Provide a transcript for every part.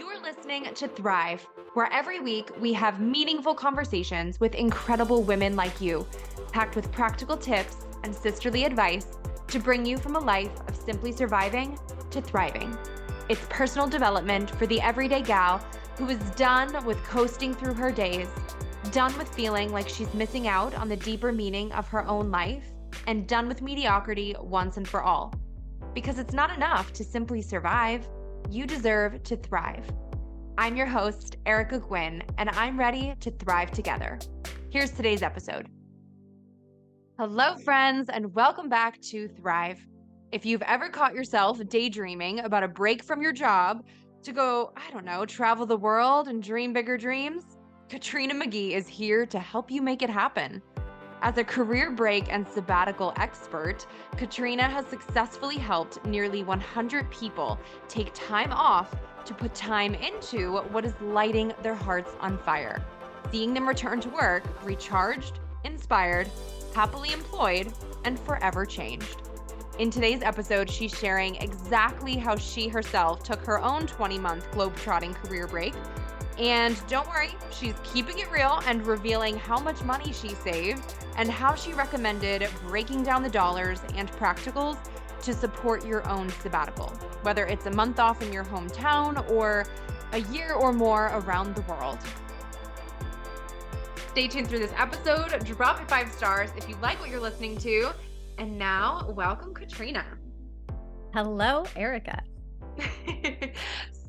You're listening to Thrive, where every week we have meaningful conversations with incredible women like you, packed with practical tips and sisterly advice to bring you from a life of simply surviving to thriving. It's personal development for the everyday gal who is done with coasting through her days, done with feeling like she's missing out on the deeper meaning of her own life, and done with mediocrity once and for all. Because it's not enough to simply survive. You deserve to thrive. I'm your host, Erica Gwynn, and I'm ready to thrive together. Here's today's episode. Hello, friends, and welcome back to Thrive. If you've ever caught yourself daydreaming about a break from your job to go, travel the world and dream bigger dreams, Katrina McGhee is here to help you make it happen. As a career break and sabbatical expert, Katrina has successfully helped nearly 100 people take time off to put time into what is lighting their hearts on fire, seeing them return to work recharged, inspired, happily employed, and forever changed. In today's episode, she's sharing exactly how she herself took her own 20-month globetrotting career break. And don't worry, she's keeping it real and revealing how much money she saved and how she recommended breaking down the dollars and practicals to support your own sabbatical, whether it's a month off in your hometown or a year or more around the world. Stay tuned through this episode, drop it 5 stars if you like what you're listening to. And now, welcome Katrina. Hello, Erica.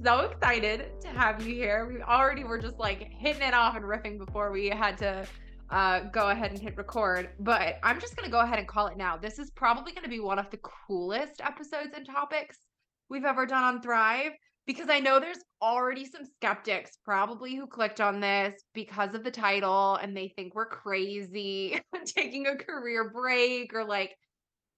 So excited to have you here. We already were just like hitting it off and riffing before we had to go ahead and hit record, but I'm just going to go ahead and call it now. This is probably going to be one of the coolest episodes and topics we've ever done on Thrive, because I know there's already some skeptics probably who clicked on this because of the title and they think we're crazy taking a career break or like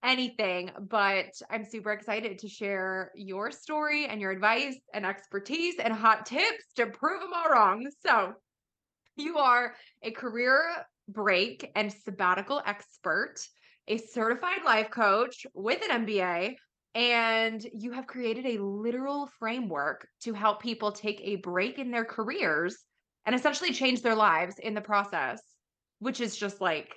anything, but I'm super excited to share your story and your advice and expertise and hot tips to prove them all wrong. So you are a career break and sabbatical expert, a certified life coach with an MBA, and you have created a literal framework to help people take a break in their careers and essentially change their lives in the process, which is just like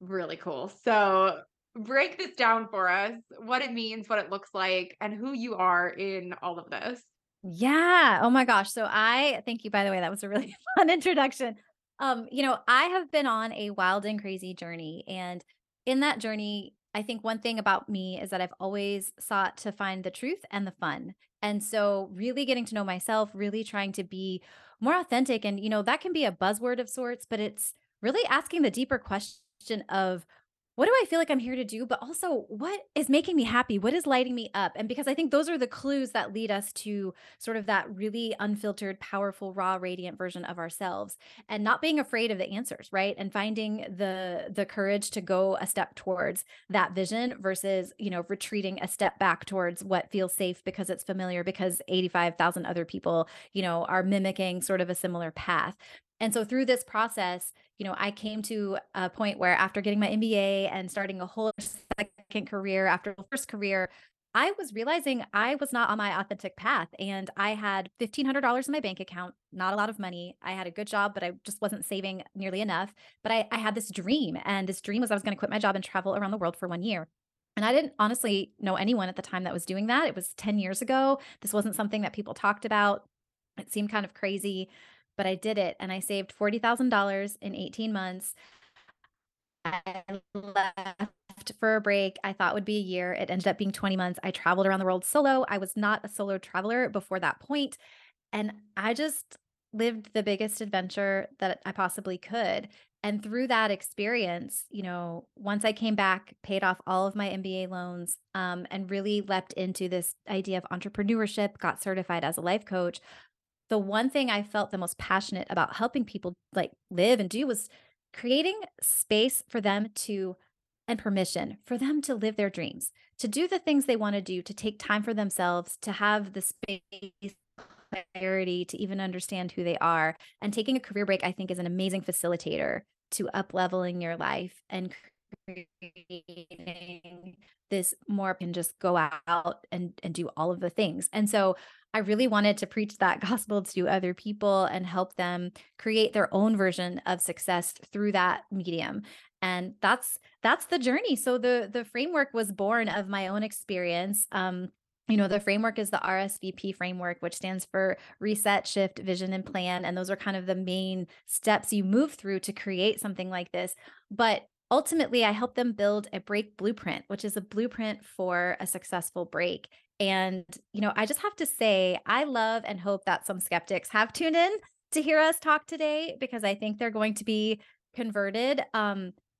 really cool. So break this down for us, what it means, what it looks like, and who you are in all of this. Yeah. Oh my gosh. So I thank you, by the way, that was a really fun introduction. I have been on a wild and crazy journey. And in that journey, I think one thing about me is that I've always sought to find the truth and the fun. And so really getting to know myself, really trying to be more authentic. And, that can be a buzzword of sorts, but it's really asking the deeper question of, what do I feel like I'm here to do? But also, what is making me happy? What is lighting me up? And because I think those are the clues that lead us to sort of that really unfiltered, powerful, raw, radiant version of ourselves, and not being afraid of the answers, right? And finding the courage to go a step towards that vision versus, retreating a step back towards what feels safe because it's familiar, because 85,000 other people, are mimicking sort of a similar path. And so through this process, I came to a point where after getting my MBA and starting a whole second career after the first career, I was realizing I was not on my authentic path. And I had $1,500 in my bank account, not a lot of money. I had a good job, but I just wasn't saving nearly enough. But I had this dream, and this dream was I was going to quit my job and travel around the world for 1 year. And I didn't honestly know anyone at the time that was doing that. It was 10 years ago. This wasn't something that people talked about. It seemed kind of crazy. But I did it, and I saved $40,000 in 18 months. I left for a break I thought would be a year. It ended up being 20 months. I traveled around the world solo. I was not a solo traveler before that point. And I just lived the biggest adventure that I possibly could. And through that experience, once I came back, paid off all of my MBA loans, and really leapt into this idea of entrepreneurship, got certified as a life coach. The one thing I felt the most passionate about helping people like live and do was creating space for them to, and permission for them to live their dreams, to do the things they want to do, to take time for themselves, to have the space, clarity, to even understand who they are. And taking a career break, I think, is an amazing facilitator to up-leveling your life and creating this more and just go out and do all of the things. And so I really wanted to preach that gospel to other people and help them create their own version of success through that medium. And that's the journey. So the framework was born of my own experience. You know, the framework is the RSVP framework, which stands for reset, shift, vision, and plan. And those are kind of the main steps you move through to create something like this. But ultimately, I help them build a break blueprint, which is a blueprint for a successful break. And, you know, I just have to say, I love and hope that some skeptics have tuned in to hear us talk today, because I think they're going to be converted.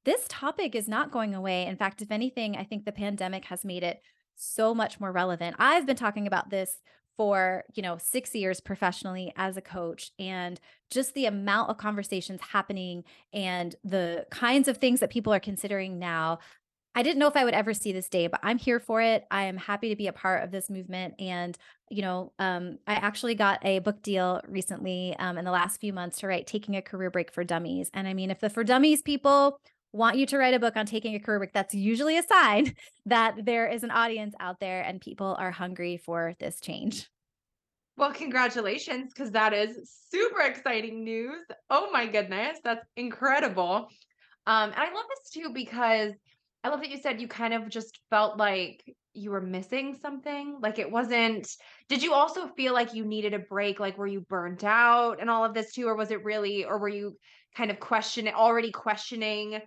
This topic is not going away. In fact, if anything, I think the pandemic has made it so much more relevant. I've been talking about this for, 6 years professionally as a coach, and just the amount of conversations happening and the kinds of things that people are considering now. I didn't know if I would ever see this day, but I'm here for it. I am happy to be a part of this movement. And, I actually got a book deal recently in the last few months to write Taking a Career Break for Dummies. And I mean, if the For Dummies people want you to write a book on taking a career break, that's usually a sign that there is an audience out there and people are hungry for this change. Well, congratulations, because that is super exciting news. Oh my goodness, that's incredible. And I love this too, because I love that you said you kind of just felt like you were missing something. Like it wasn't, did you also feel like you needed a break? Like, were you burnt out and all of this too? Or was it really, or were you kind of questioning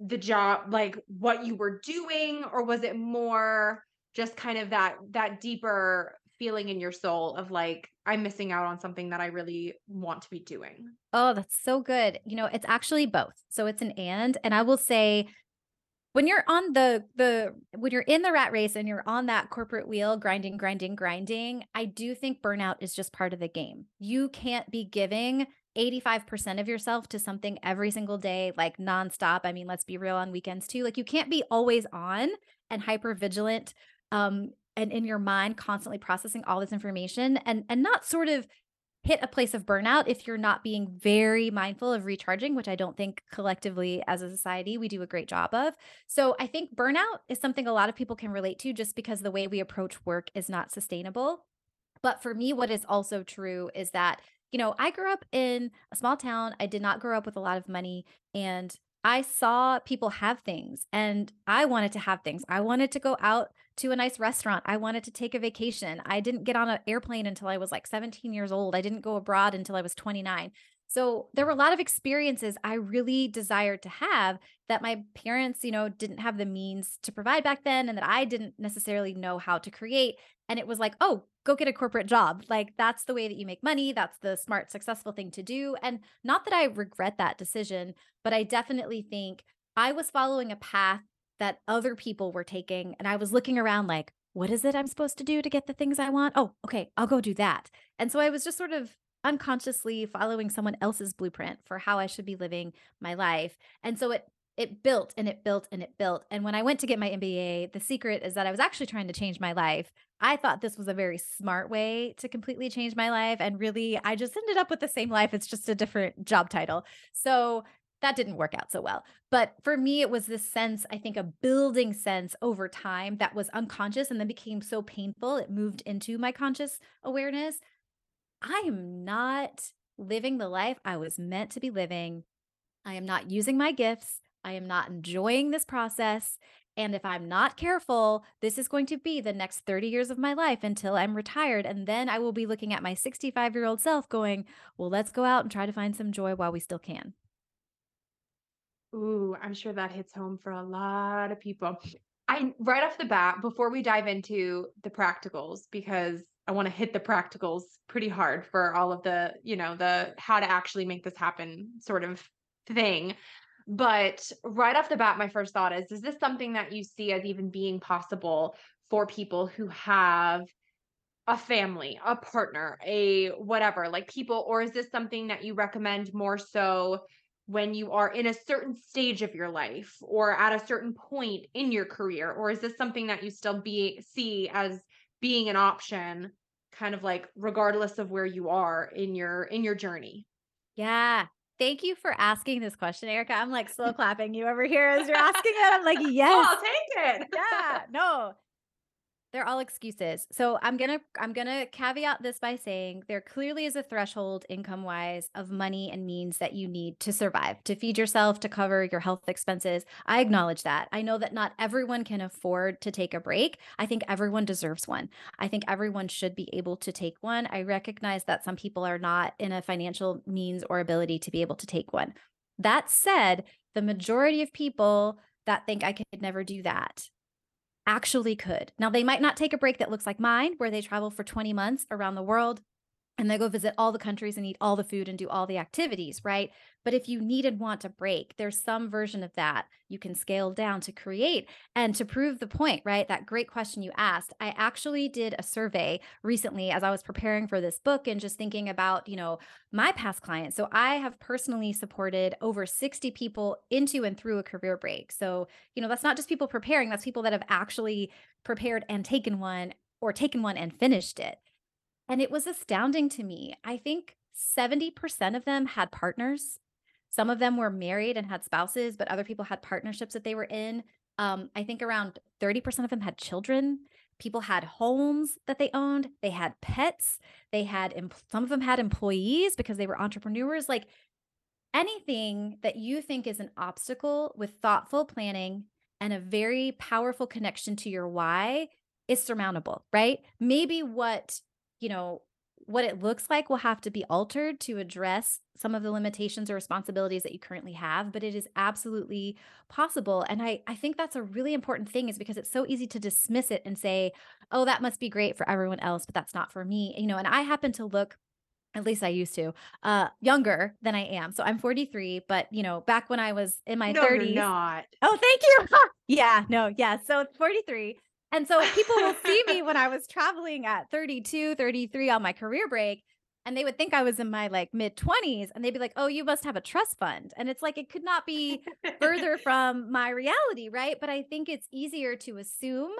the job, like what you were doing? Or was it more just kind of that deeper feeling in your soul of like, I'm missing out on something that I really want to be doing? Oh, that's so good. It's actually both. So it's an and I will say, when you're on when you're in the rat race and you're on that corporate wheel, grinding, I do think burnout is just part of the game. You can't be giving 85% of yourself to something every single day, like nonstop. I mean, let's be real, on weekends too. Like you can't be always on and hyper vigilant, and in your mind constantly processing all this information and not sort of hit a place of burnout if you're not being very mindful of recharging, which I don't think collectively as a society we do a great job of. So I think burnout is something a lot of people can relate to, just because the way we approach work is not sustainable. But for me, what is also true is that, I grew up in a small town. I did not grow up with a lot of money, and I saw people have things and I wanted to have things. I wanted to go out to a nice restaurant. I wanted to take a vacation. I didn't get on an airplane until I was like 17 years old. I didn't go abroad until I was 29. So there were a lot of experiences I really desired to have that my parents, didn't have the means to provide back then, and that I didn't necessarily know how to create. And it was like, oh, go get a corporate job. Like that's the way that you make money. That's the smart, successful thing to do. And not that I regret that decision, but I definitely think I was following a path that other people were taking. And I was looking around like, what is it I'm supposed to do to get the things I want? Oh, okay, I'll go do that. And so I was just sort of unconsciously following someone else's blueprint for how I should be living my life. And so it built and it built and it built. And when I went to get my MBA, the secret is that I was actually trying to change my life. I thought this was a very smart way to completely change my life. And really, I just ended up with the same life. It's just a different job title. So that didn't work out so well. But for me, it was this sense, I think a building sense over time that was unconscious and then became so painful. It moved into my conscious awareness. I am not living the life I was meant to be living. I am not using my gifts. I am not enjoying this process. And if I'm not careful, this is going to be the next 30 years of my life until I'm retired. And then I will be looking at my 65-year-old self going, well, let's go out and try to find some joy while we still can. Ooh, I'm sure that hits home for a lot of people. Right off the bat, before we dive into the practicals, because I want to hit the practicals pretty hard for all of the, the how to actually make this happen sort of thing. But right off the bat, my first thought is this something that you see as even being possible for people who have a family, a partner, a whatever, like people, or is this something that you recommend more so when you are in a certain stage of your life or at a certain point in your career? Or is this something that you still see as being an option, kind of like regardless of where you are in your journey? Yeah. Thank you for asking this question, Erica. I'm like slow clapping you over here as you're asking it. I'm like, yes, I'll take it. Yeah, no, they're all excuses. So I'm gonna caveat this by saying there clearly is a threshold income-wise of money and means that you need to survive, to feed yourself, to cover your health expenses. I acknowledge that. I know that not everyone can afford to take a break. I think everyone deserves one. I think everyone should be able to take one. I recognize that some people are not in a financial means or ability to be able to take one. That said, the majority of people that think I could never do that actually could. Now, they might not take a break that looks like mine, where they travel for 20 months around the world and they go visit all the countries and eat all the food and do all the activities, right? But if you need and want a break, there's some version of that you can scale down to create. And to prove the point, right? That great question you asked, I actually did a survey recently as I was preparing for this book and just thinking about, my past clients. So I have personally supported over 60 people into and through a career break. So, that's not just people preparing, that's people that have actually prepared and taken one or taken one and finished it. And it was astounding to me. I think 70% of them had partners. Some of them were married and had spouses, but other people had partnerships that they were in. I think around 30% of them had children. People had homes that they owned. They had pets. They had, some of them had employees because they were entrepreneurs. Like anything that you think is an obstacle with thoughtful planning and a very powerful connection to your why is surmountable, right? Maybe what it looks like will have to be altered to address some of the limitations or responsibilities that you currently have, but it is absolutely possible. And I think that's a really important thing, is because it's so easy to dismiss it and say, oh, that must be great for everyone else, but that's not for me. And I happen to look, at least I used to, younger than I am. So I'm 43, but back when I was in my 30s. You're not. Oh, thank you. Yeah, no. Yeah. So 43. And so people will see me when I was traveling at 32, 33 on my career break, and they would think I was in my mid 20s, and they'd be like, oh, you must have a trust fund. And it's like, it could not be further from my reality, right? But I think it's easier to assume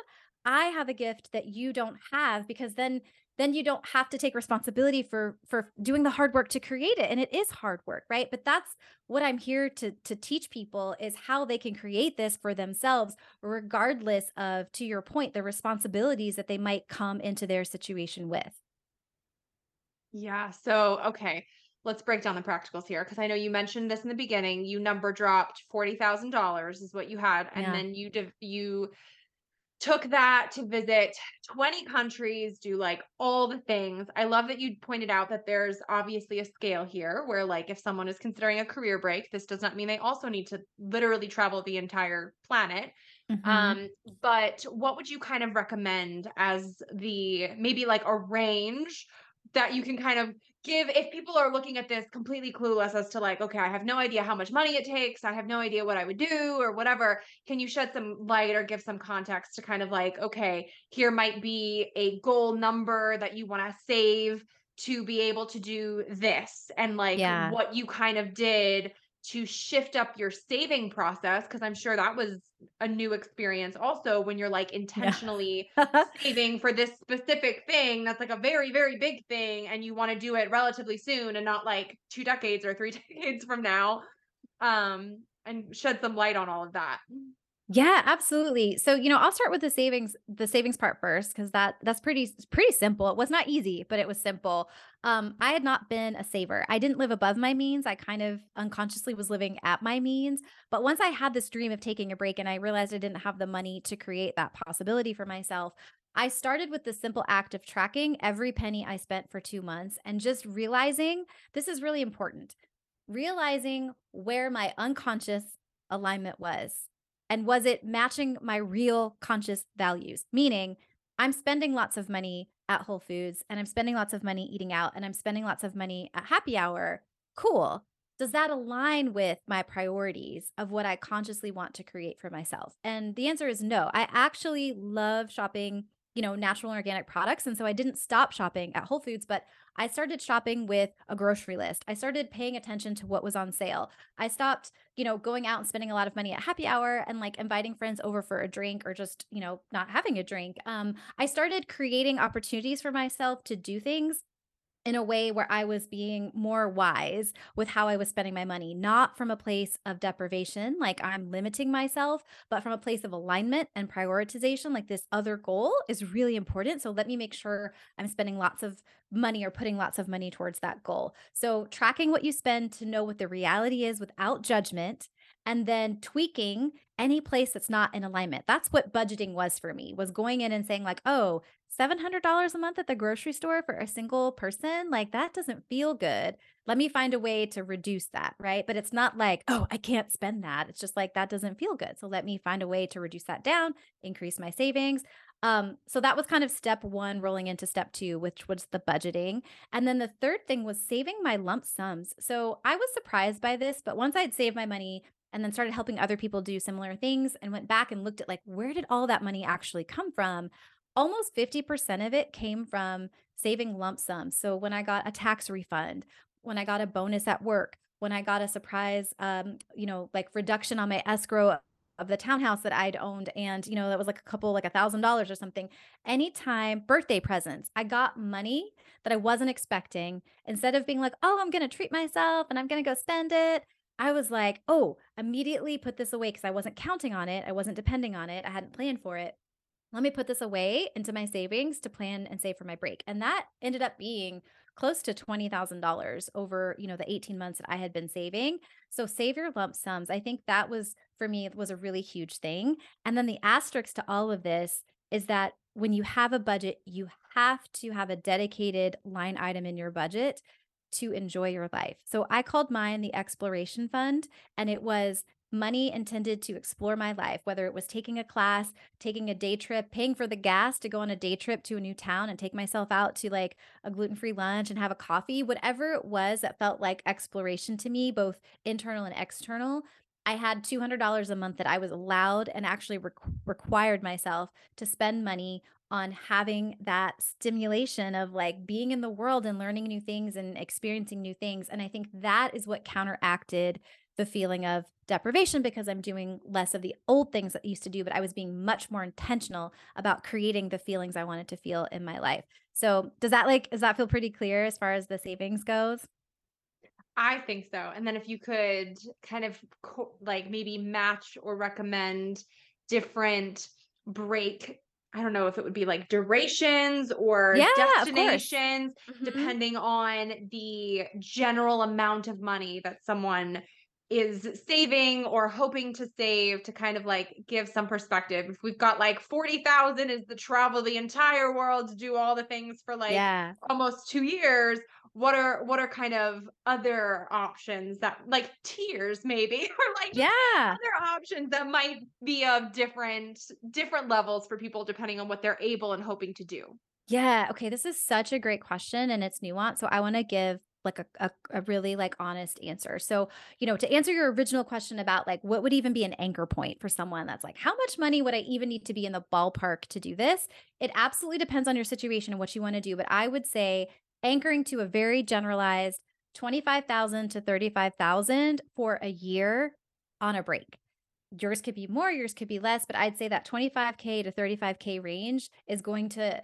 I have a gift that you don't have, because then you don't have to take responsibility for doing the hard work to create it. And it is hard work, right? But that's what I'm here to teach people, is how they can create this for themselves, regardless of, to your point, the responsibilities that they might come into their situation with. Yeah. So, okay, let's break down the practicals here, because I know you mentioned this in the beginning. You number dropped $40,000 is what you had. And then you took that to visit 20 countries, do all the things. I love that you pointed out that there's obviously a scale here where if someone is considering a career break, this does not mean they also need to literally travel the entire planet. Mm-hmm. But what would you kind of recommend as the, maybe a range that you can kind of give if people are looking at this completely clueless as to okay, I have no idea how much money it takes. I have no idea what I would do or whatever. Can you shed some light or give some context to kind of okay, here might be a goal number that you want to save to be able to do this, and what you kind of did to shift up your saving process? Because I'm sure that was a new experience also, when you're intentionally saving for this specific thing that's a very, very big thing, and you want to do it relatively soon and not 2 decades or 3 decades from now. And shed some light on all of that. Yeah, absolutely. So, I'll start with the savings part first, because that's pretty simple. It was not easy, but it was simple. I had not been a saver. I didn't live above my means. I kind of unconsciously was living at my means. But once I had this dream of taking a break and I realized I didn't have the money to create that possibility for myself, I started with the simple act of tracking every penny I spent for 2 months and just realizing, this is really important, realizing where my unconscious alignment was. And was it matching my real conscious values? Meaning, I'm spending lots of money at Whole Foods, and I'm spending lots of money eating out, and I'm spending lots of money at happy hour. Cool. Does that align with my priorities of what I consciously want to create for myself? And the answer is no. I actually love shopping, natural and organic products. And so I didn't stop shopping at Whole Foods, but I started shopping with a grocery list. I started paying attention to what was on sale. I stopped, going out and spending a lot of money at happy hour and inviting friends over for a drink, or just, not having a drink. I started creating opportunities for myself to do things in a way where I was being more wise with how I was spending my money, not from a place of deprivation, like I'm limiting myself, but from a place of alignment and prioritization, like this other goal is really important. So let me make sure I'm spending lots of money or putting lots of money towards that goal. So tracking what you spend to know what the reality is without judgment, and then tweaking any place that's not in alignment. That's what budgeting was for me, was going in and saying like, oh, $700 a month at the grocery store for a single person, like that doesn't feel good. Let me find a way to reduce that, right? But it's not like, oh, I can't spend that. It's just like, that doesn't feel good. So let me find a way to reduce that down, increase my savings. So that was kind of step one, rolling into step two, which was the budgeting. And then the third thing was saving my lump sums. So I was surprised by this, but once I'd saved my money and then started helping other people do similar things and went back and looked at like, where did all that money actually come from? Almost 50% of it came from saving lump sums. So when I got a tax refund, when I got a bonus at work, when I got a surprise, like reduction on my escrow of the townhouse that I'd owned. And, you know, that was like a couple, like $1,000 or something. Anytime, birthday presents, I got money that I wasn't expecting. Instead of being like, oh, I'm going to treat myself and I'm going to go spend it, I was like, oh, immediately put this away because I wasn't counting on it. I wasn't depending on it. I hadn't planned for it. Let me put this away into my savings to plan and save for my break. And that ended up being close to $20,000 over, the 18 months that I had been saving. So save your lump sums. I think that was, for me, was a really huge thing. And then the asterisk to all of this is that when you have a budget, you have to have a dedicated line item in your budget to enjoy your life. So I called mine the Exploration Fund, and it was money intended to explore my life, whether it was taking a class, taking a day trip, paying for the gas to go on a day trip to a new town and take myself out to like a gluten-free lunch and have a coffee, whatever it was that felt like exploration to me, both internal and external. I had $200 a month that I was allowed and actually required myself to spend money on having that stimulation of like being in the world and learning new things and experiencing new things. And I think that is what counteracted the feeling of deprivation, because I'm doing less of the old things that I used to do, but I was being much more intentional about creating the feelings I wanted to feel in my life. So does that feel pretty clear as far as the savings goes? I think so. And then if you could kind of maybe match or recommend different break, I don't know if it would be like durations or destinations, depending on the general amount of money that someone is saving or hoping to save, to kind of like give some perspective. If we've got like 40,000 is the travel the entire world, to do all the things for like almost 2 years, what are kind of other options that like tiers maybe, or like other options that might be of different levels for people depending on what they're able and hoping to do? Yeah. Okay. This is such a great question and it's nuanced. So I want to give like a really like honest answer. So, to answer your original question about like, what would even be an anchor point for someone that's like, how much money would I even need to be in the ballpark to do this? It absolutely depends on your situation and what you want to do. But I would say anchoring to a very generalized $25,000 to $35,000 for a year on a break. Yours could be more, yours could be less, but I'd say that $25K to $35K range is going to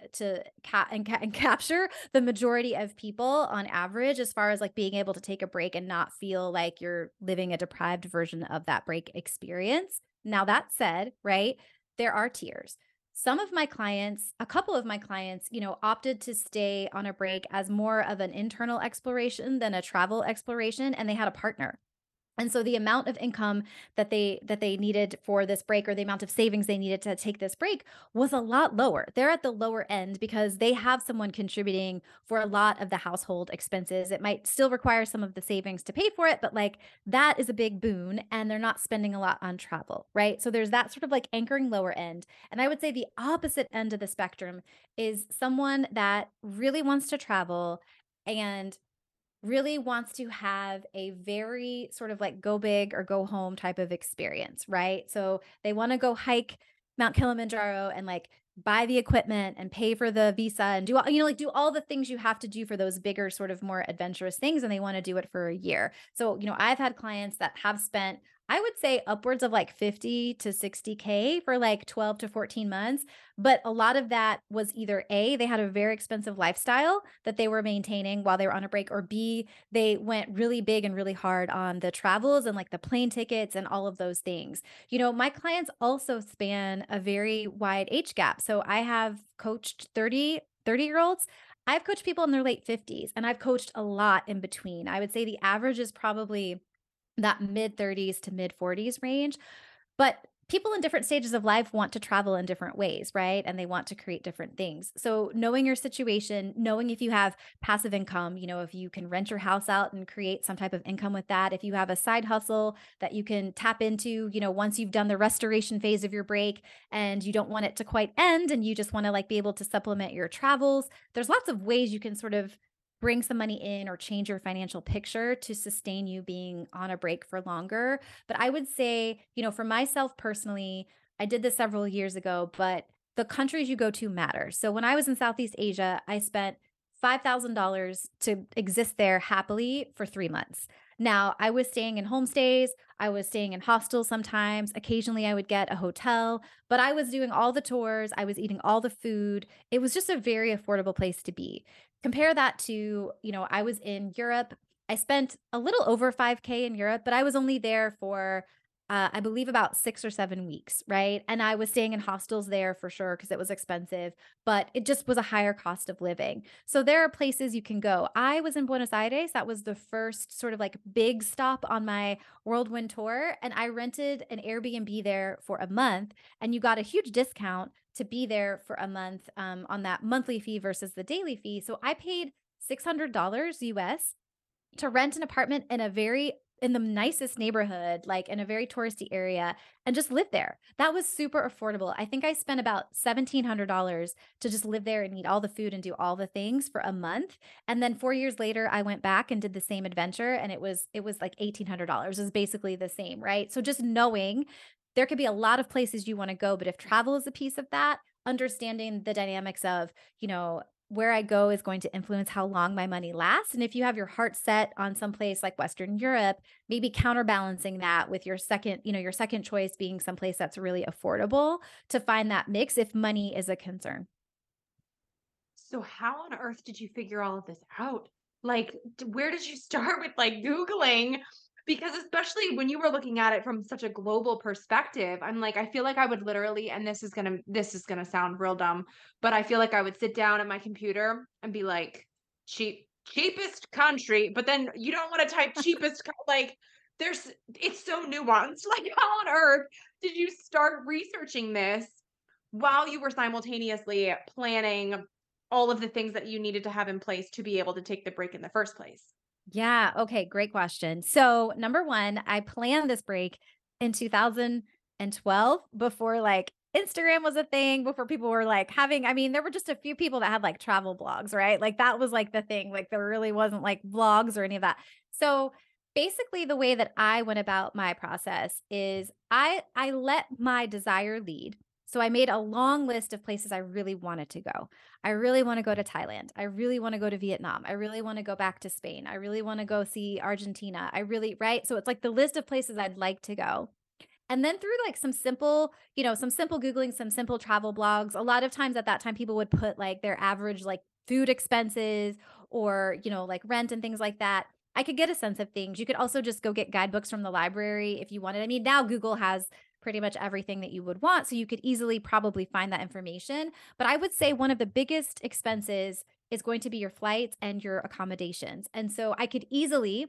capture the majority of people on average, as far as like being able to take a break and not feel like you're living a deprived version of that break experience. Now that said, right, there are tiers. Some of my clients, a couple of my clients, opted to stay on a break as more of an internal exploration than a travel exploration, and they had a partner. And so the amount of income that they needed for this break, or the amount of savings they needed to take this break, was a lot lower. They're at the lower end because they have someone contributing for a lot of the household expenses. It might still require some of the savings to pay for it, but like that is a big boon, and they're not spending a lot on travel, right? So there's that sort of like anchoring lower end. And I would say the opposite end of the spectrum is someone that really wants to travel and really wants to have a very sort of like go big or go home type of experience, right? So they want to go hike Mount Kilimanjaro and like buy the equipment and pay for the visa and do all, do all the things you have to do for those bigger sort of more adventurous things, and they want to do it for a year. So, I've had clients that have spent I would say upwards of like 50 to 60K for like 12 to 14 months. But a lot of that was either A, they had a very expensive lifestyle that they were maintaining while they were on a break, or B, they went really big and really hard on the travels and like the plane tickets and all of those things. You know, my clients also span a very wide age gap. So I have coached 30-year-olds. I've coached people in their late 50s, and I've coached a lot in between. I would say the average is probably that mid 30s to mid 40s range. But people in different stages of life want to travel in different ways, right? And they want to create different things. So knowing your situation, knowing if you have passive income, you know, if you can rent your house out and create some type of income with that, if you have a side hustle that you can tap into, you know, once you've done the restoration phase of your break and you don't want it to quite end and you just want to like be able to supplement your travels, there's lots of ways you can sort of bring some money in or change your financial picture to sustain you being on a break for longer. But I would say, you know, for myself personally, I did this several years ago, but the countries you go to matter. So when I was in Southeast Asia, I spent $5,000 to exist there happily for 3 months. Now, I was staying in homestays, I was staying in hostels sometimes, occasionally I would get a hotel, but I was doing all the tours, I was eating all the food. It was just a very affordable place to be. Compare that to, you know, I was in Europe, I spent a little over 5K in Europe, but I was only there for I believe about 6 or 7 weeks, right? And I was staying in hostels there for sure because it was expensive, but it just was a higher cost of living. So there are places you can go. I was in Buenos Aires. That was the first sort of like big stop on my whirlwind tour. And I rented an Airbnb there for a month, and you got a huge discount to be there for a month on that monthly fee versus the daily fee. So I paid $600 US to rent an apartment in the nicest neighborhood, like in a very touristy area, and just live there. That was super affordable. I think I spent about $1,700 to just live there and eat all the food and do all the things for a month. And then 4 years later, I went back and did the same adventure, and it was like $1,800. It was basically the same, right? So just knowing there could be a lot of places you want to go, but if travel is a piece of that, understanding the dynamics of, you know, where I go is going to influence how long my money lasts. And if you have your heart set on some place like Western Europe, maybe counterbalancing that with your second choice being someplace that's really affordable, to find that mix if money is a concern. So how on earth did you figure all of this out? Like, where did you start with like Googling? Because especially when you were looking at it from such a global perspective, I'm like, I feel like I would literally, and this is going to sound real dumb, but I feel like I would sit down at my computer and be like, cheapest country, but then you don't want to type cheapest, like it's so nuanced. Like, how on earth did you start researching this while you were simultaneously planning all of the things that you needed to have in place to be able to take the break in the first place? Yeah. Okay. Great question. So number one, I planned this break in 2012 before like Instagram was a thing, before people were like there were just a few people that had like travel blogs, right? Like that was like the thing, like there really wasn't like vlogs or any of that. So basically the way that I went about my process is I let my desire lead. So I made a long list of places I really wanted to go. I really want to go to Thailand. I really want to go to Vietnam. I really want to go back to Spain. I really want to go see Argentina. Right? So it's like the list of places I'd like to go. And then through like some simple Googling, some simple travel blogs, a lot of times at that time, people would put like their average like food expenses or, you know, like rent and things like that. I could get a sense of things. You could also just go get guidebooks from the library if you wanted. I mean, now Google has pretty much everything that you would want. So you could easily probably find that information. But I would say one of the biggest expenses is going to be your flights and your accommodations. And so I could easily,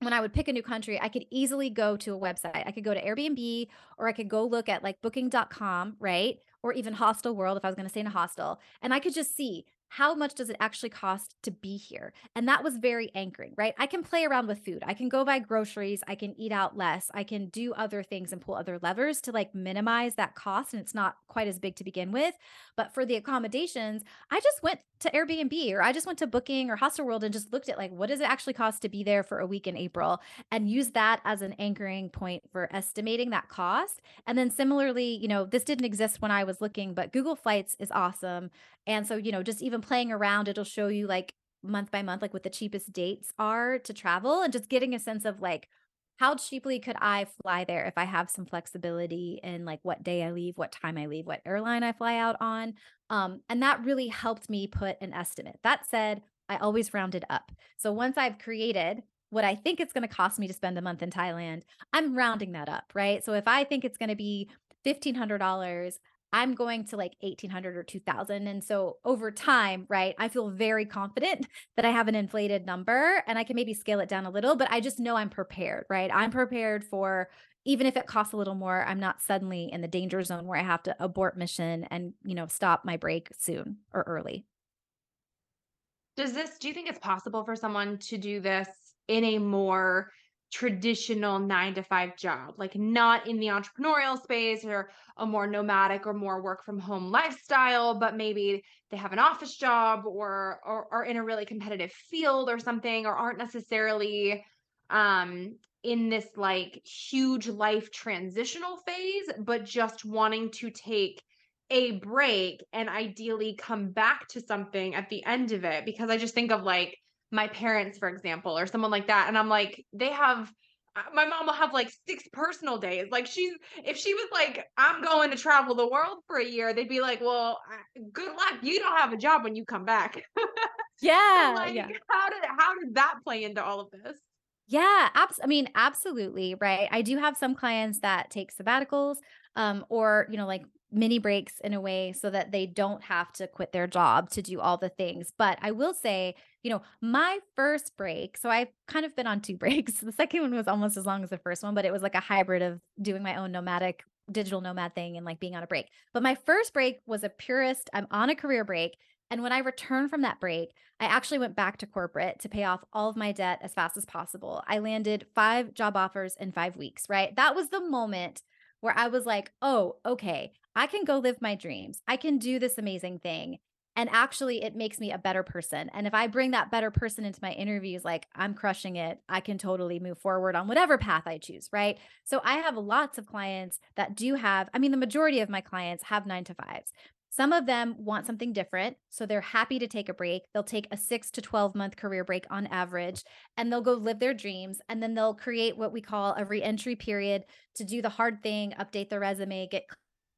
when I would pick a new country, I could easily go to a website. I could go to Airbnb, or I could go look at like booking.com, right? Or even Hostel World if I was going to stay in a hostel. And I could just see, how much does it actually cost to be here? And that was very anchoring, right? I can play around with food. I can go buy groceries. I can eat out less. I can do other things and pull other levers to like minimize that cost. And it's not quite as big to begin with. But for the accommodations, I just went to Airbnb, or I just went to Booking or Hostel World and just looked at like, what does it actually cost to be there for a week in April, and use that as an anchoring point for estimating that cost. And then similarly, you know, this didn't exist when I was looking, but Google Flights is awesome. And so, you know, just even playing around, it'll show you like month by month, like what the cheapest dates are to travel, and just getting a sense of like how cheaply could I fly there if I have some flexibility in like what day I leave, what time I leave, what airline I fly out on. And that really helped me put an estimate. That said, I always rounded up. So once I've created what I think it's going to cost me to spend a month in Thailand, I'm rounding that up, right? So if I think it's going to be $1,500, I'm going to like $1,800 or $2,000. And so over time, right, I feel very confident that I have an inflated number and I can maybe scale it down a little, but I just know I'm prepared, right? I'm prepared for, even if it costs a little more, I'm not suddenly in the danger zone where I have to abort mission and, you know, stop my break soon or early. Do you think it's possible for someone to do this in a more traditional 9-to-5 job, like not in the entrepreneurial space or a more nomadic or more work from home lifestyle, but maybe they have an office job or are in a really competitive field or something, or aren't necessarily in this like huge life transitional phase, but just wanting to take a break and ideally come back to something at the end of it? Because I just think of like my parents, for example, or someone like that. And I'm like, my mom will have like 6 personal days. Like if she was like, I'm going to travel the world for a year, they'd be like, well, good luck. You don't have a job when you come back. Yeah. So like, yeah. How did that play into all of this? Yeah. Absolutely. Right. I do have some clients that take sabbaticals, or, you know, like mini breaks in a way so that they don't have to quit their job to do all the things. But I will say, you know, my first break, so I've kind of been on 2 breaks. The second one was almost as long as the first one, but it was like a hybrid of doing my own nomadic, digital nomad thing and like being on a break. But my first break was a purist, I'm on a career break. And when I returned from that break, I actually went back to corporate to pay off all of my debt as fast as possible. I landed 5 job offers in 5 weeks, right? That was the moment where I was like, oh, okay, I can go live my dreams. I can do this amazing thing. And actually it makes me a better person. And if I bring that better person into my interviews, like I'm crushing it, I can totally move forward on whatever path I choose, right? So I have lots of clients that do have, the majority of my clients have 9-to-5s. Some of them want something different. So they're happy to take a break. They'll take a 6 to 12-month career break on average, and they'll go live their dreams. And then they'll create what we call a re-entry period to do the hard thing, update their resume, get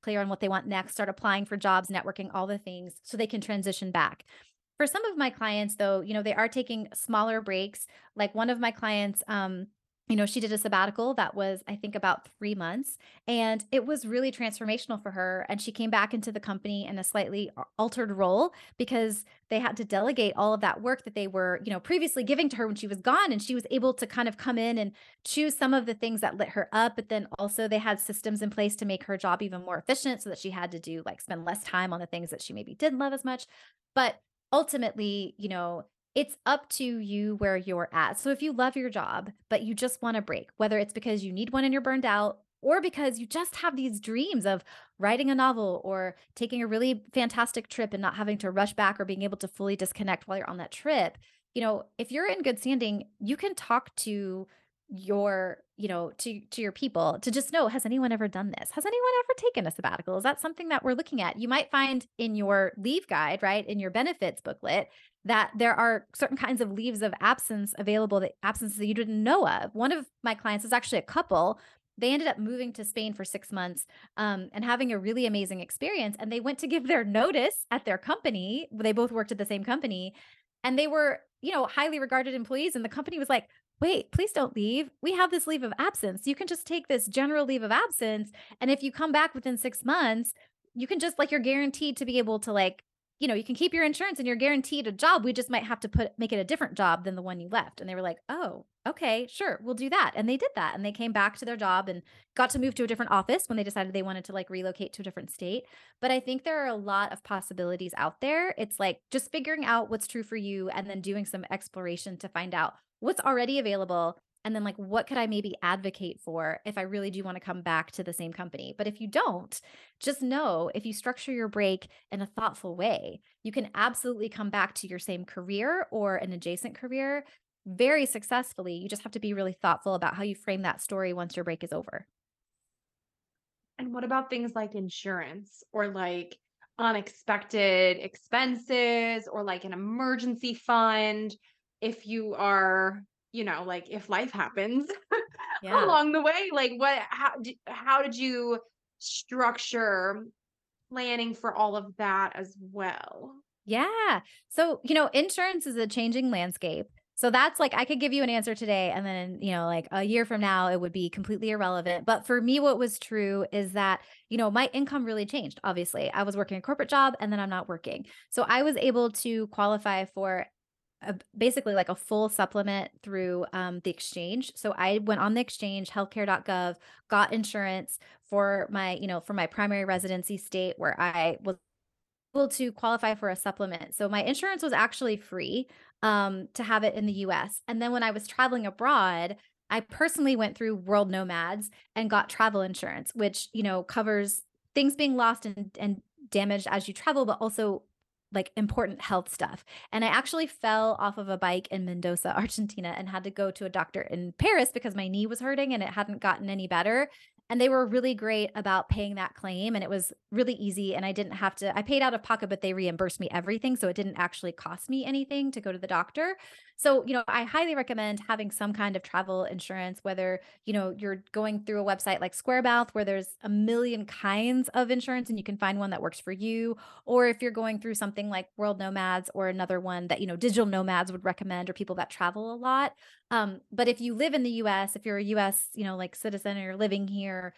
clear on what they want next, start applying for jobs, networking, all the things so they can transition back. For some of my clients though, you know, they are taking smaller breaks. Like one of my clients, you know, she did a sabbatical that was, I think, about 3 months, and it was really transformational for her. And she came back into the company in a slightly altered role because they had to delegate all of that work that they were, you know, previously giving to her when she was gone. And she was able to kind of come in and choose some of the things that lit her up. But then also they had systems in place to make her job even more efficient so that she had to do like spend less time on the things that she maybe didn't love as much. But ultimately, you know, it's up to you where you're at. So if you love your job, but you just want a break, whether it's because you need one and you're burned out, or because you just have these dreams of writing a novel or taking a really fantastic trip and not having to rush back or being able to fully disconnect while you're on that trip, you know, if you're in good standing, you can talk to your, you know, to your people to just know, has anyone ever done this? Has anyone ever taken a sabbatical? Is that something that we're looking at? You might find in your leave guide, right, in your benefits booklet, that there are certain kinds of leaves of absence available, that absences that you didn't know of. One of my clients is actually a couple. They ended up moving to Spain for 6 months and having a really amazing experience. And they went to give their notice at their company. They both worked at the same company, and they were, you know, highly regarded employees. And the company was like, wait, please don't leave. We have this leave of absence. You can just take this general leave of absence. And if you come back within 6 months, you can just like, you're guaranteed to be able to like, you know, you can keep your insurance and you're guaranteed a job. We just might have to make it a different job than the one you left. And they were like, oh, okay, sure, we'll do that. And they did that. And they came back to their job and got to move to a different office when they decided they wanted to like relocate to a different state. But I think there are a lot of possibilities out there. It's like just figuring out what's true for you and then doing some exploration to find out what's already available. And then like, what could I maybe advocate for if I really do want to come back to the same company? But if you don't, just know if you structure your break in a thoughtful way, you can absolutely come back to your same career or an adjacent career very successfully. You just have to be really thoughtful about how you frame that story once your break is over. And what about things like insurance or like unexpected expenses or like an emergency fund? If you are you know, like if life happens along the way, like what, how did you structure planning for all of that as well? Yeah. So, you know, insurance is a changing landscape. So that's like, I could give you an answer today and then, you know, like a year from now, it would be completely irrelevant. But for me, what was true is that, you know, my income really changed. Obviously, I was working a corporate job and then I'm not working. So I was able to qualify for basically like a full supplement through the exchange. So I went on the exchange, healthcare.gov, got insurance for my, you know, for my primary residency state where I was able to qualify for a supplement. So my insurance was actually free to have it in the US. And then when I was traveling abroad, I personally went through World Nomads and got travel insurance, which, you know, covers things being lost and damaged as you travel, but also like important health stuff. And I actually fell off of a bike in Mendoza, Argentina, and had to go to a doctor in Paris because my knee was hurting and it hadn't gotten any better. And they were really great about paying that claim. And it was really easy. And I didn't have to, I paid out of pocket, but they reimbursed me everything. So it didn't actually cost me anything to go to the doctor. So, you know, I highly recommend having some kind of travel insurance, whether, you know, you're going through a website like Squaremouth, where there's a million kinds of insurance and you can find one that works for you. Or if you're going through something like World Nomads or another one that, you know, digital nomads would recommend, or people that travel a lot. But if you live in the US, if you're a US, you know, like citizen, or you're living here,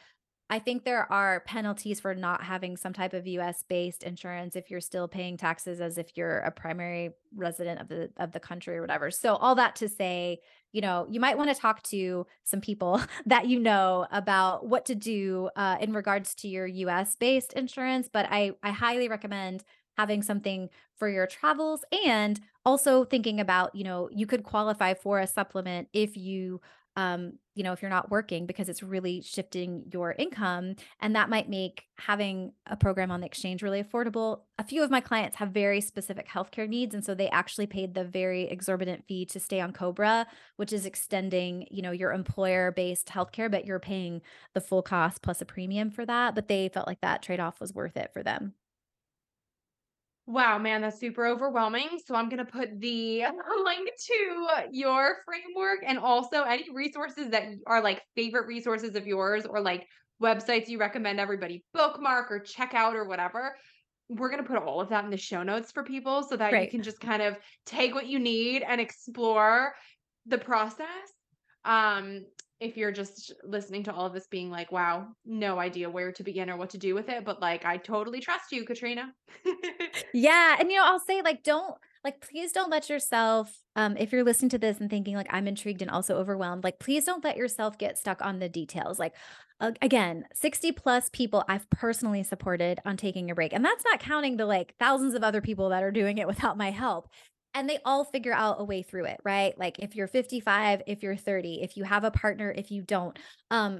I think there are penalties for not having some type of US based insurance if you're still paying taxes as if you're a primary resident of the country or whatever. So all that to say, you know, you might want to talk to some people that you know about what to do in regards to your US based insurance. But I highly recommend having something for your travels, and also thinking about, you know, you could qualify for a supplement if you, you know, if you're not working, because it's really shifting your income. And that might make having a program on the exchange really affordable. A few of my clients have very specific healthcare needs. And so they actually paid the very exorbitant fee to stay on COBRA, which is extending, you know, your employer-based healthcare, but you're paying the full cost plus a premium for that. But they felt like that trade-off was worth it for them. Wow, man, that's super overwhelming. So I'm going to put the link to your framework, and also any resources that are like favorite resources of yours, or like websites you recommend everybody bookmark or check out or whatever. We're going to put all of that in the show notes for people so that you can just kind of take what you need and explore the process. If you're just listening to all of this being like, wow, no idea where to begin or what to do with it. But like, I totally trust you, Katrina. Yeah. And, you know, I'll say like, please don't let yourself, if you're listening to this and thinking like, I'm intrigued and also overwhelmed, like, please don't let yourself get stuck on the details. Like, again, 60 plus people I've personally supported on taking a break. And that's not counting the like thousands of other people that are doing it without my help. And they all figure out a way through it, right? Like if you're 55, if you're 30, if you have a partner, if you don't,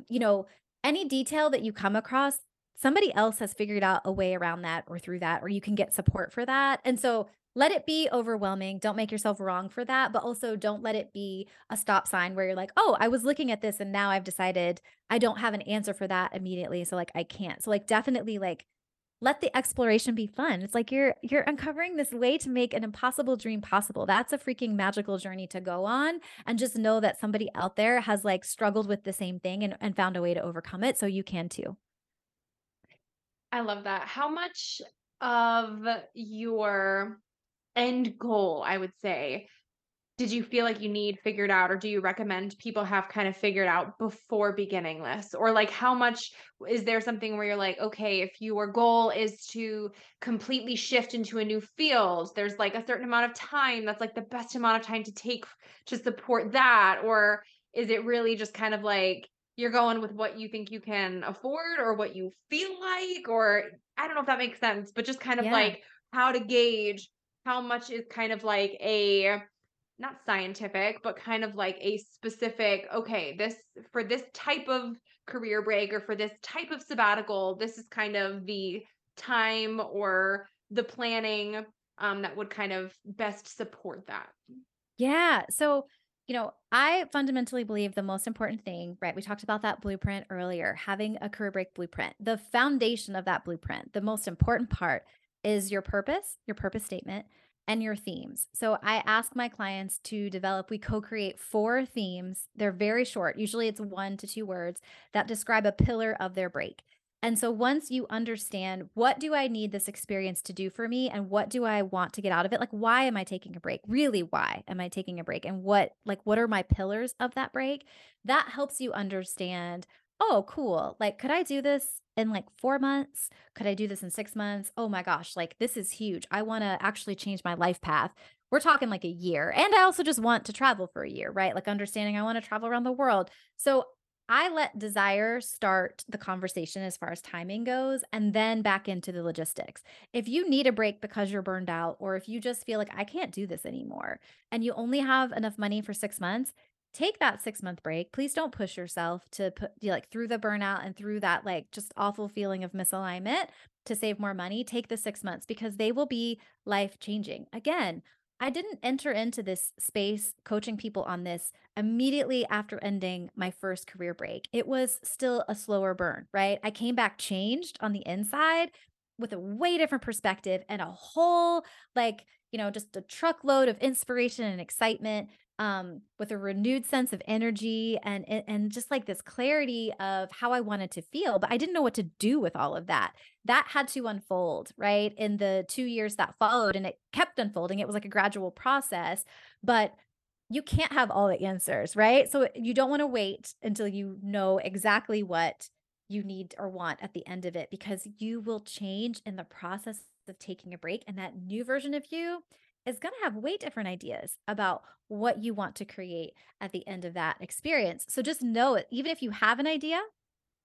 you know, any detail that you come across, somebody else has figured out a way around that or through that, or you can get support for that. And so let it be overwhelming. Don't make yourself wrong for that, but also don't let it be a stop sign where you're like, oh, I was looking at this and now I've decided I don't have an answer for that immediately. So like, I can't. So like, definitely like, let the exploration be fun. It's like you're uncovering this way to make an impossible dream possible. That's a freaking magical journey to go on. And just know that somebody out there has like struggled with the same thing and found a way to overcome it. So you can too. I love that. How much of your end goal, I would say, did you feel like you need figured out, or do you recommend people have kind of figured out before beginning this? Or like how much is there something where you're like, okay, if your goal is to completely shift into a new field, there's like a certain amount of time that's like the best amount of time to take to support that? Or is it really just kind of like you're going with what you think you can afford or what you feel like? Or I don't know if that makes sense, but just kind of like how to gauge how much is kind of like a not scientific, but kind of like a specific, okay, this for this type of career break or for this type of sabbatical, this is kind of the time or the planning that would kind of best support that. Yeah. So, you know, I fundamentally believe the most important thing, right? We talked about that blueprint earlier, having a career break blueprint, the foundation of that blueprint, the most important part is your purpose statement, and your themes. So I ask my clients to develop, we co-create 4 themes. They're very short. Usually it's 1 to 2 words that describe a pillar of their break. And so once you understand, what do I need this experience to do for me? And what do I want to get out of it? Like, why am I taking a break? Really, why am I taking a break? And what are my pillars of that break? That helps you understand, oh, cool. Like, could I do this in 4 months? Could I do this in 6 months? Oh my gosh, this is huge. I want to actually change my life path. We're talking a year. And I also just want to travel for a year, right? Understanding I want to travel around the world. So I let desire start the conversation as far as timing goes, and then back into the logistics. If you need a break because you're burned out, or if you just feel I can't do this anymore, and you only have enough money for 6 months, take that 6-month break. Please don't push yourself to put through the burnout and through that just awful feeling of misalignment to save more money. Take the 6 months, because they will be life-changing. Again, I didn't enter into this space coaching people on this immediately after ending my first career break. It was still a slower burn, right? I came back changed on the inside with a way different perspective and a whole just a truckload of inspiration and excitement, with a renewed sense of energy and just this clarity of how I wanted to feel. But I didn't know what to do with all of that. That had to unfold, right, in the 2 years that followed, and it kept unfolding. It was a gradual process, but you can't have all the answers, right? So you don't want to wait until you know exactly what you need or want at the end of it, because you will change in the process of taking a break, and that new version of you is going to have way different ideas about what you want to create at the end of that experience. So just know it, even if you have an idea,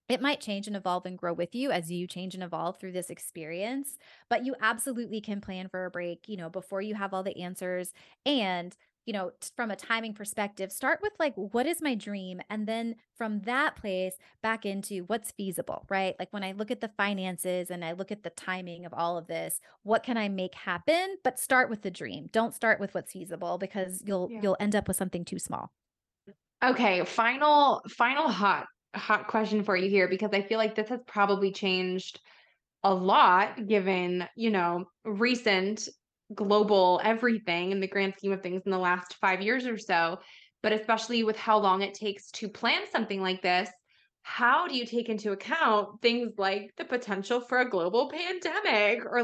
it might change and evolve and grow with you as you change and evolve through this experience, but you absolutely can plan for a break, before you have all the answers. And, from a timing perspective, start with what is my dream? And then from that place back into what's feasible, right? When I look at the finances and I look at the timing of all of this, what can I make happen? But start with the dream. Don't start with what's feasible, because you'll end up with something too small. Okay. Final hot question for you here, because I feel this has probably changed a lot given, recent global everything in the grand scheme of things in the last 5 years or so, but especially with how long it takes to plan something like this, how do you take into account things like the potential for a global pandemic or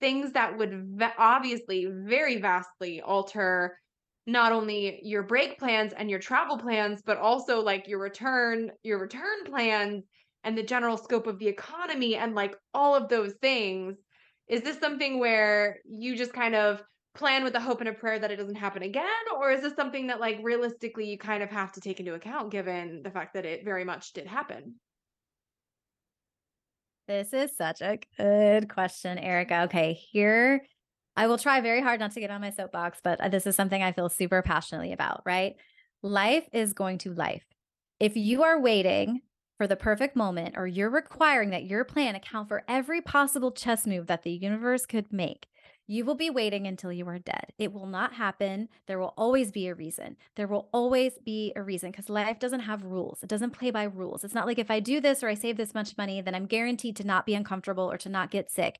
things that would obviously very vastly alter not only your break plans and your travel plans, but also your return plans and the general scope of the economy and all of those things? Is this something where you just kind of plan with a hope and a prayer that it doesn't happen again? Or is this something that realistically you kind of have to take into account given the fact that it very much did happen? This is such a good question, Erica. Okay, here, I will try very hard not to get on my soapbox, but this is something I feel super passionately about, right? Life is going to life. If you are waiting for the perfect moment, or you're requiring that your plan account for every possible chess move that the universe could make, you will be waiting until you are dead. It will not happen. There will always be a reason. There will always be a reason, because life doesn't have rules. It doesn't play by rules. It's not if I do this or I save this much money, then I'm guaranteed to not be uncomfortable or to not get sick.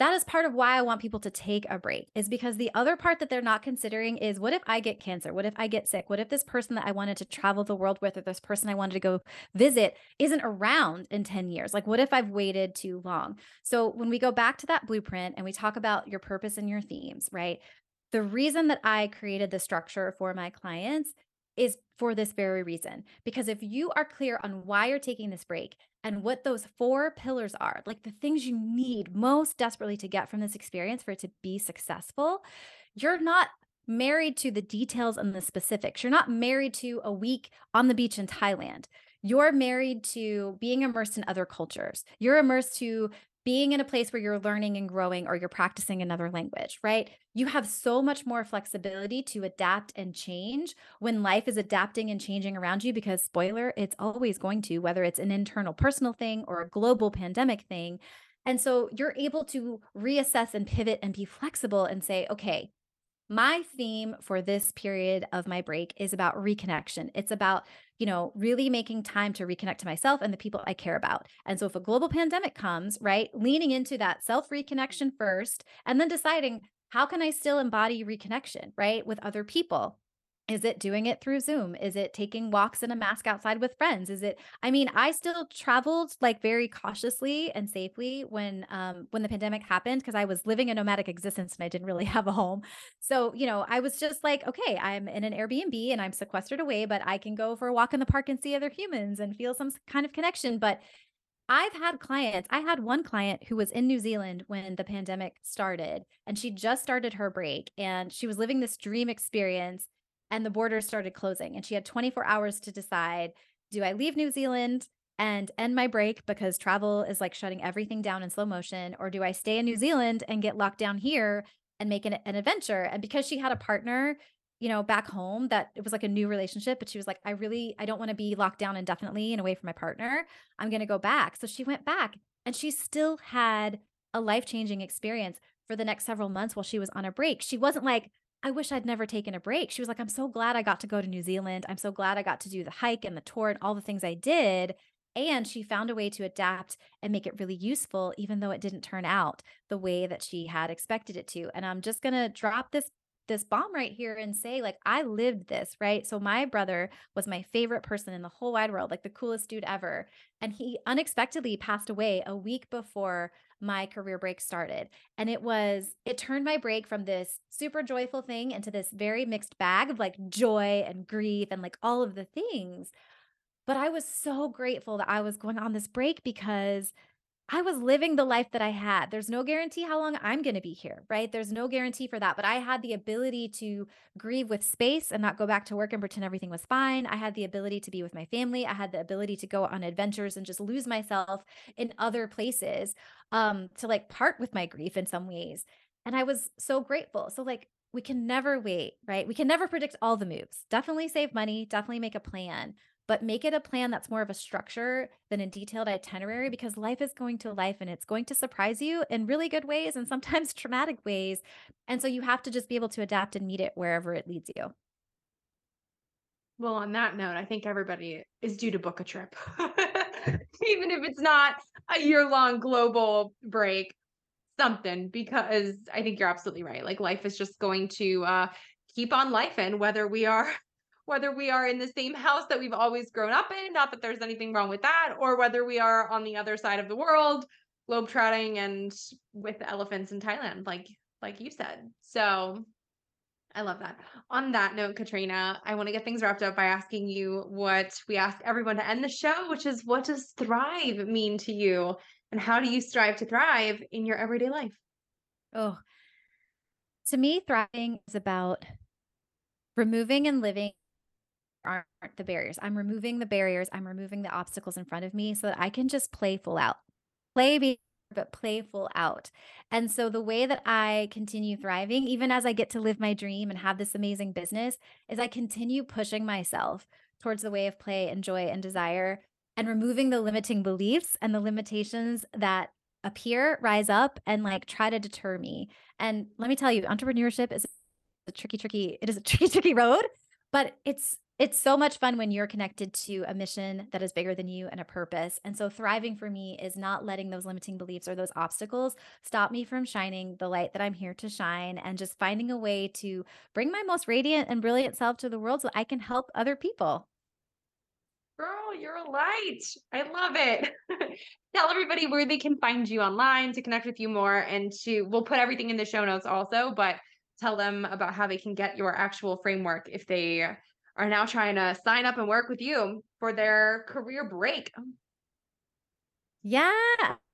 That is part of why I want people to take a break, is because the other part that they're not considering is, what if I get cancer? What if I get sick? What if this person that I wanted to travel the world with, or this person I wanted to go visit, isn't around in 10 years? What if I've waited too long? So when we go back to that blueprint and we talk about your purpose and your themes, right? The reason that I created the structure for my clients is for this very reason. Because if you are clear on why you're taking this break and what those 4 pillars are, the things you need most desperately to get from this experience for it to be successful, you're not married to the details and the specifics. You're not married to a week on the beach in Thailand. You're married to being immersed in other cultures. You're immersed to being in a place where you're learning and growing, or you're practicing another language, right? You have so much more flexibility to adapt and change when life is adapting and changing around you, because spoiler, it's always going to, whether it's an internal personal thing or a global pandemic thing. And so you're able to reassess and pivot and be flexible and say, okay, my theme for this period of my break is about reconnection. It's about, really making time to reconnect to myself and the people I care about. And so if a global pandemic comes, right, leaning into that self-reconnection first, and then deciding, how can I still embody reconnection, right, with other people? Is it doing it through Zoom? Is it taking walks in a mask outside with friends? Is it, I mean, I still traveled like very cautiously and safely when the pandemic happened, because I was living a nomadic existence and I didn't really have a home. So, you know, I was just like, okay, I'm in an Airbnb and I'm sequestered away, but I can go for a walk in the park and see other humans and feel some kind of connection. But I've had clients, I had one client who was in New Zealand when the pandemic started, and she just started her break and she was living this dream experience. And the borders started closing and she had 24 hours to decide, do I leave New Zealand and end my break because travel is like shutting everything down in slow motion, or do I stay in New Zealand and get locked down here and make an adventure? And because she had a partner, you know, back home, that it was like a new relationship, but she was like, I don't want to be locked down indefinitely and away from my partner. I'm going to go back. So she went back and she still had a life-changing experience for the next several months while she was on a break. She wasn't like, I wish I'd never taken a break. She was like, I'm so glad I got to go to New Zealand. I'm so glad I got to do the hike and the tour and all the things I did. And she found a way to adapt and make it really useful, even though it didn't turn out the way that she had expected it to. And I'm just going to drop this bomb right here and say, like, I lived this, right? So my brother was my favorite person in the whole wide world, like the coolest dude ever. And he unexpectedly passed away a week before my career break started. And it turned my break from this super joyful thing into this very mixed bag of like joy and grief and like all of the things. But I was so grateful that I was going on this break because I was living the life that I had. There's no guarantee how long I'm going to be here, right? There's no guarantee for that. But I had the ability to grieve with space and not go back to work and pretend everything was fine. I had the ability to be with my family. I had the ability to go on adventures and just lose myself in other places, to like part with my grief in some ways. And I was so grateful. So like, we can never wait, right? We can never predict all the moves. Definitely save money, definitely make a plan, but make it a plan that's more of a structure than a detailed itinerary, because life is going to life and it's going to surprise you in really good ways and sometimes traumatic ways. And so you have to just be able to adapt and meet it wherever it leads you. Well, on that note, I think everybody is due to book a trip, even if it's not a year-long global break, something, because I think you're absolutely right. Like life is just going to keep on life, and whether we are in the same house that we've always grown up in, not that there's anything wrong with that, or whether we are on the other side of the world, globetrotting and with elephants in Thailand, like you said. So I love that. On that note, Katrina, I want to get things wrapped up by asking you what we ask everyone to end the show, which is, what does thrive mean to you? And how do you strive to thrive in your everyday life? Oh, to me, thriving is about removing and living aren't the barriers. I'm removing the barriers. I'm removing the obstacles in front of me so that I can just play full out. Play full out. And so the way that I continue thriving, even as I get to live my dream and have this amazing business, is I continue pushing myself towards the way of play and joy and desire, and removing the limiting beliefs and the limitations that appear, rise up, and like try to deter me. And let me tell you, entrepreneurship is a tricky road, but it's so much fun when you're connected to a mission that is bigger than you and a purpose. And so thriving for me is not letting those limiting beliefs or those obstacles stop me from shining the light that I'm here to shine, and just finding a way to bring my most radiant and brilliant self to the world so I can help other people. Girl, you're a light. I love it. Tell everybody where they can find you online to connect with you more, and we'll put everything in the show notes also, but tell them about how they can get your actual framework if they are now trying to sign up and work with you for their career break. Yeah,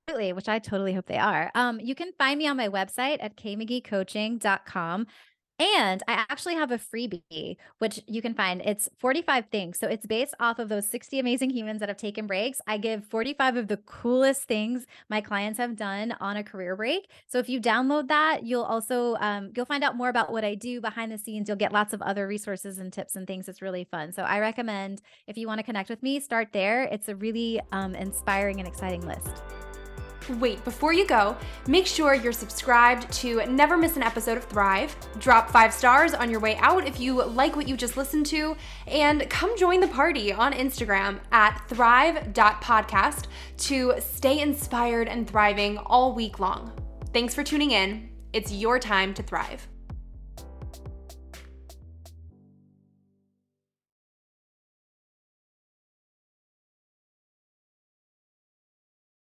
absolutely, which I totally hope they are. You can find me on my website at kmcgheecoaching.com. And I actually have a freebie, which you can find. It's 45 things. So it's based off of those 60 amazing humans that have taken breaks. I give 45 of the coolest things my clients have done on a career break. So if you download that, you'll also, you'll find out more about what I do behind the scenes. You'll get lots of other resources and tips and things. It's really fun. So I recommend, if you want to connect with me, start there. It's a really inspiring and exciting list. Wait, before you go, make sure you're subscribed to never miss an episode of Thrive. Drop 5 stars on your way out if you like what you just listened to, and come join the party on Instagram at thrive.podcast to stay inspired and thriving all week long. Thanks for tuning in. It's your time to thrive.